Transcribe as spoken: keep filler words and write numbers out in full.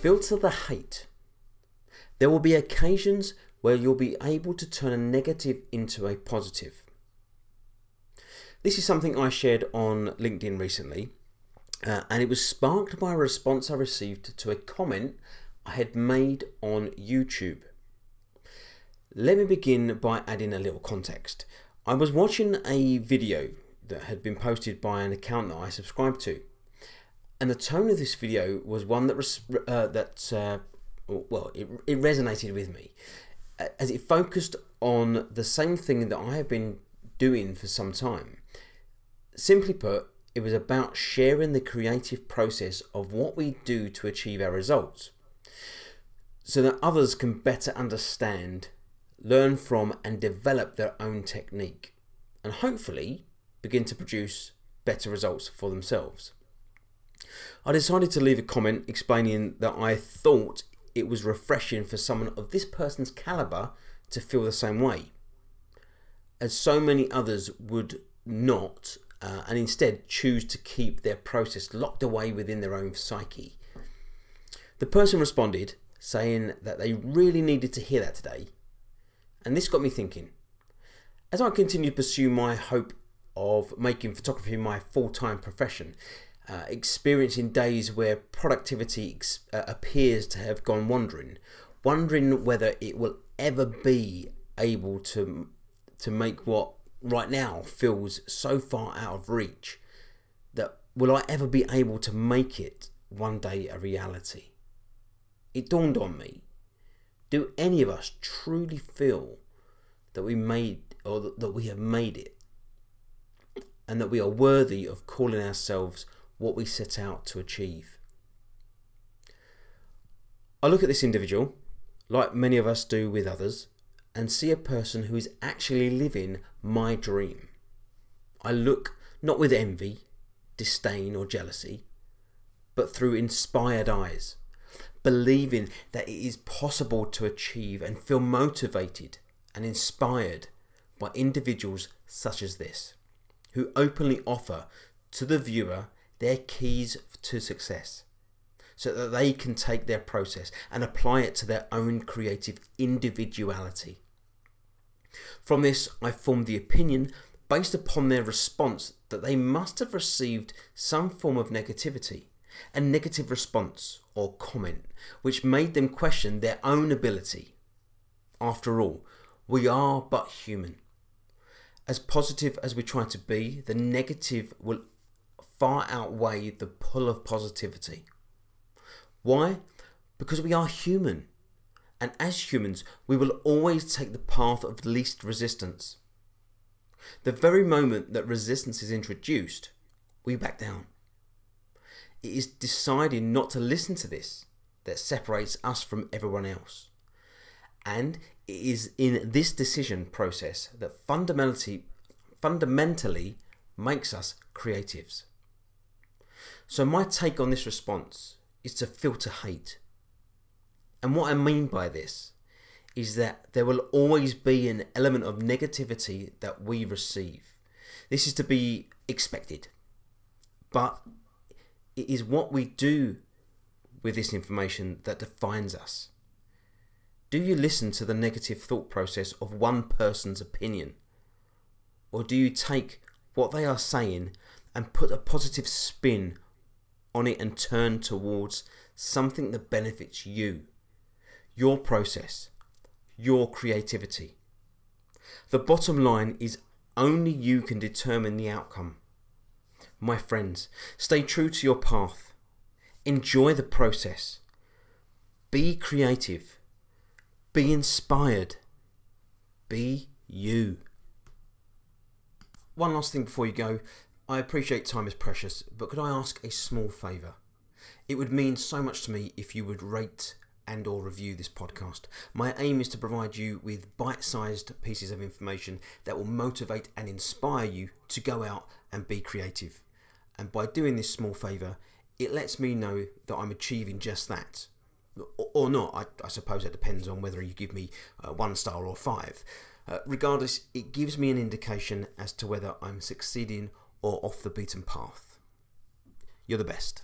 Filter the hate. There will be occasions where you'll be able to turn a negative into a positive. This is something I shared on LinkedIn recently, uh, and it was sparked by a response I received to a comment I had made on YouTube. Let me begin by adding a little context. I was watching a video that had been posted by an account that I subscribe to. And the tone of this video was one that, uh, that uh, well, it, it resonated with me, as it focused on the same thing that I have been doing for some time. Simply put, it was about sharing the creative process of what we do to achieve our results, so that others can better understand, learn from, and develop their own technique, and hopefully begin to produce better results for themselves. I decided to leave a comment explaining that I thought it was refreshing for someone of this person's caliber to feel the same way, as so many others would not, uh, and instead choose to keep their process locked away within their own psyche. The person responded saying that they really needed to hear that today, and this got me thinking. As I continue to pursue my hope of making photography my full-time profession, Uh, experiencing days where productivity ex uh, appears to have gone wandering, wondering whether it will ever be able to, to make what right now feels so far out of reach, that will I ever be able to make it one day a reality? It dawned on me, do any of us truly feel that we made, or that we have made it, and that we are worthy of calling ourselves what we set out to achieve? I look at this individual, like many of us do with others, and see a person who is actually living my dream. I look not with envy, disdain or jealousy, but through inspired eyes, believing that it is possible to achieve, and feel motivated and inspired by individuals such as this, who openly offer to the viewer their keys to success, so that they can take their process and apply it to their own creative individuality. From this, I formed the opinion, based upon their response, that they must have received some form of negativity, a negative response or comment, which made them question their own ability. After all, we are but human. As positive as we try to be, the negative will far outweigh the pull of positivity. Why? Because we are human, and as humans we will always take the path of least resistance. The very moment that resistance is introduced, we back down. It is deciding not to listen to this that separates us from everyone else, and it is in this decision process that fundamentally, fundamentally makes us creatives. So my take on this response is to filter hate. And what I mean by this is that there will always be an element of negativity that we receive. This is to be expected. But it is what we do with this information that defines us. Do you listen to the negative thought process of one person's opinion? Or do you take what they are saying and put a positive spin on it and turn towards something that benefits you, your process, your creativity? The bottom line is only you can determine the outcome. My friends, stay true to your path. Enjoy the process. Be creative. Be inspired. Be you. One last thing before you go. I appreciate time is precious, but could I ask a small favour? It would mean so much to me if you would rate and or review this podcast. My aim is to provide you with bite-sized pieces of information that will motivate and inspire you to go out and be creative. And by doing this small favour, it lets me know that I'm achieving just that. Or not, I, I suppose that depends on whether you give me uh, one star or five. Uh, regardless, it gives me an indication as to whether I'm succeeding or off the beaten path. You're the best.